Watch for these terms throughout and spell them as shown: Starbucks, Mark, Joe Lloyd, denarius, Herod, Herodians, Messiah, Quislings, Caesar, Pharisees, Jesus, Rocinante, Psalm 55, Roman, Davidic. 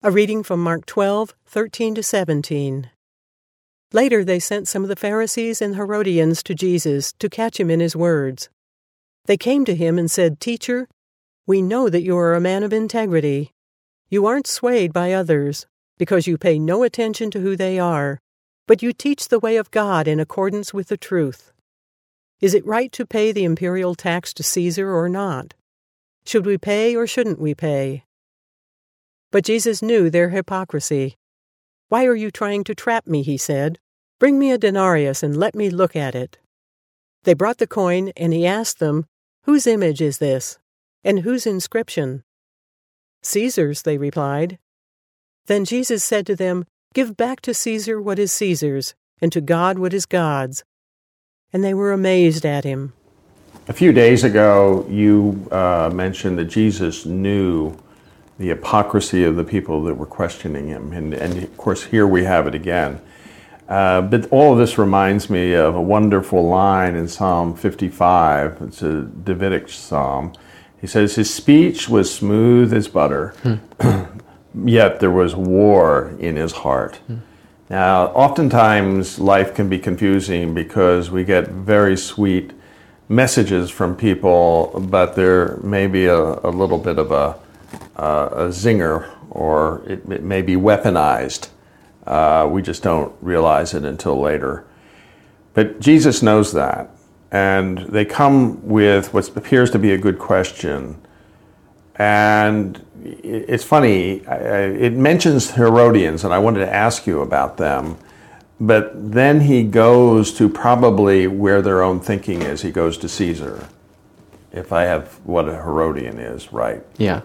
A reading from Mark 12:13-17. Later they sent some of the Pharisees and Herodians to Jesus to catch him in his words. They came to him and said, "Teacher, we know that you are a man of integrity. You aren't swayed by others, because you pay no attention to who they are, but you teach the way of God in accordance with the truth. Is it right to pay the imperial tax to Caesar or not? Should we pay or shouldn't we pay?" But Jesus knew their hypocrisy. "Why are you trying to trap me?" he said. "Bring me a denarius and let me look at it." They brought the coin, and he asked them, "Whose image is this, and whose inscription?" "Caesar's," they replied. Then Jesus said to them, "Give back to Caesar what is Caesar's, and to God what is God's." And they were amazed at him. A few days ago, you mentioned that Jesus knew the hypocrisy of the people that were questioning him. And of course, here we have it again. But all of this reminds me of a wonderful line in Psalm 55. It's a Davidic psalm. He says, "His speech was smooth as butter, yet there was war in his heart." Now, oftentimes life can be confusing because we get very sweet messages from people, but there may be a little bit of a zinger, or it may be weaponized. We just don't realize it until later. But Jesus knows that, and they come with what appears to be a good question. And it's funny, it mentions Herodians, and I wanted to ask you about them, but then he goes to probably where their own thinking is. He goes to Caesar, if I have what a Herodian is, right? Yeah.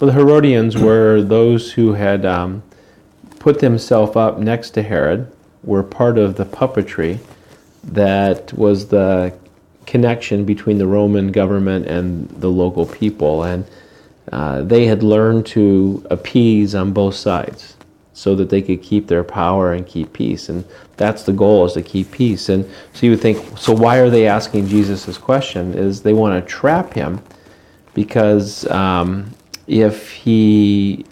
Well, the Herodians were those who had put themselves up next to Herod, were part of the puppetry that was the connection between the Roman government and the local people. And they had learned to appease on both sides so that they could keep their power and keep peace. And that's the goal, is to keep peace. And so you would think, so why are they asking Jesus this question? Is they want to trap him, because if he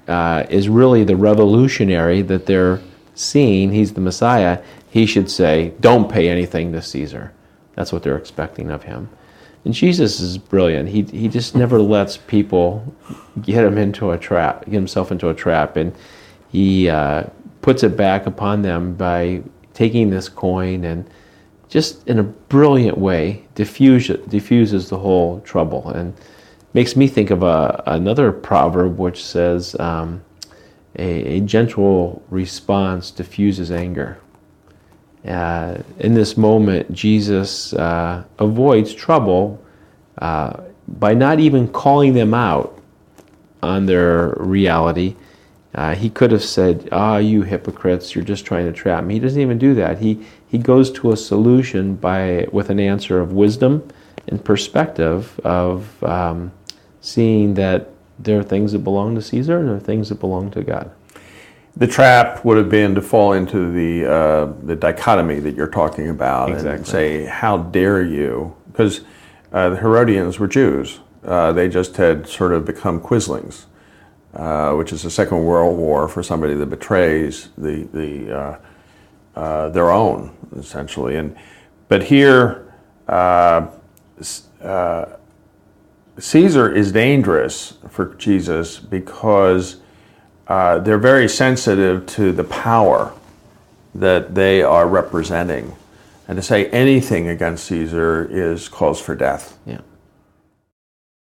is really the revolutionary that they're seeing, he's the Messiah, he should say, "Don't pay anything to Caesar." That's what they're expecting of him. And Jesus is brilliant. He just never lets people get himself into a trap. And he puts it back upon them by taking this coin and just in a brilliant way diffuses the whole trouble. And makes me think of another proverb which says, a gentle response diffuses anger. In this moment, Jesus avoids trouble by not even calling them out on their reality. He could have said, "You hypocrites, you're just trying to trap me." He doesn't even do that. He goes to a solution with an answer of wisdom and perspective of seeing that there are things that belong to Caesar and there are things that belong to God. The trap would have been to fall into the dichotomy that you're talking about. Exactly. And say, "How dare you?" Because the Herodians were Jews. They just had sort of become Quislings, which is the Second World War for somebody that betrays their own, essentially. But here, Caesar is dangerous for Jesus because they're very sensitive to the power that they are representing. And to say anything against Caesar is cause for death. Yeah.